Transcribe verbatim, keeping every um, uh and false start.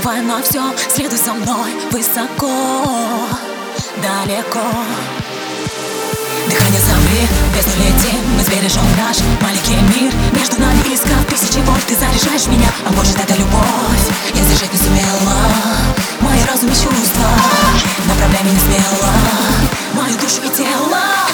плевать на все, следуй за мной высоко, далеко. Дыхание замри, без нулей летим, мы сбережем наш маленький мир. Между нами искра тысячи вольт, ты заряжаешь меня, а может это любовь. Я сдержать не сумела мои разум и чувства, направляй меня смело, мою душу и тело.